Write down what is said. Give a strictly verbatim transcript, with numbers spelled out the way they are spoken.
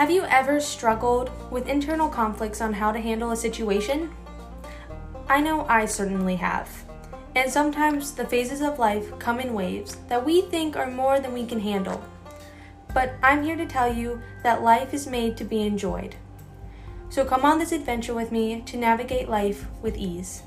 Have you ever struggled with internal conflicts on how to handle a situation? I know I certainly have. And sometimes the phases of life come in waves that we think are more than we can handle. But I'm here to tell you that life is made to be enjoyed. So come on this adventure with me to navigate life with ease.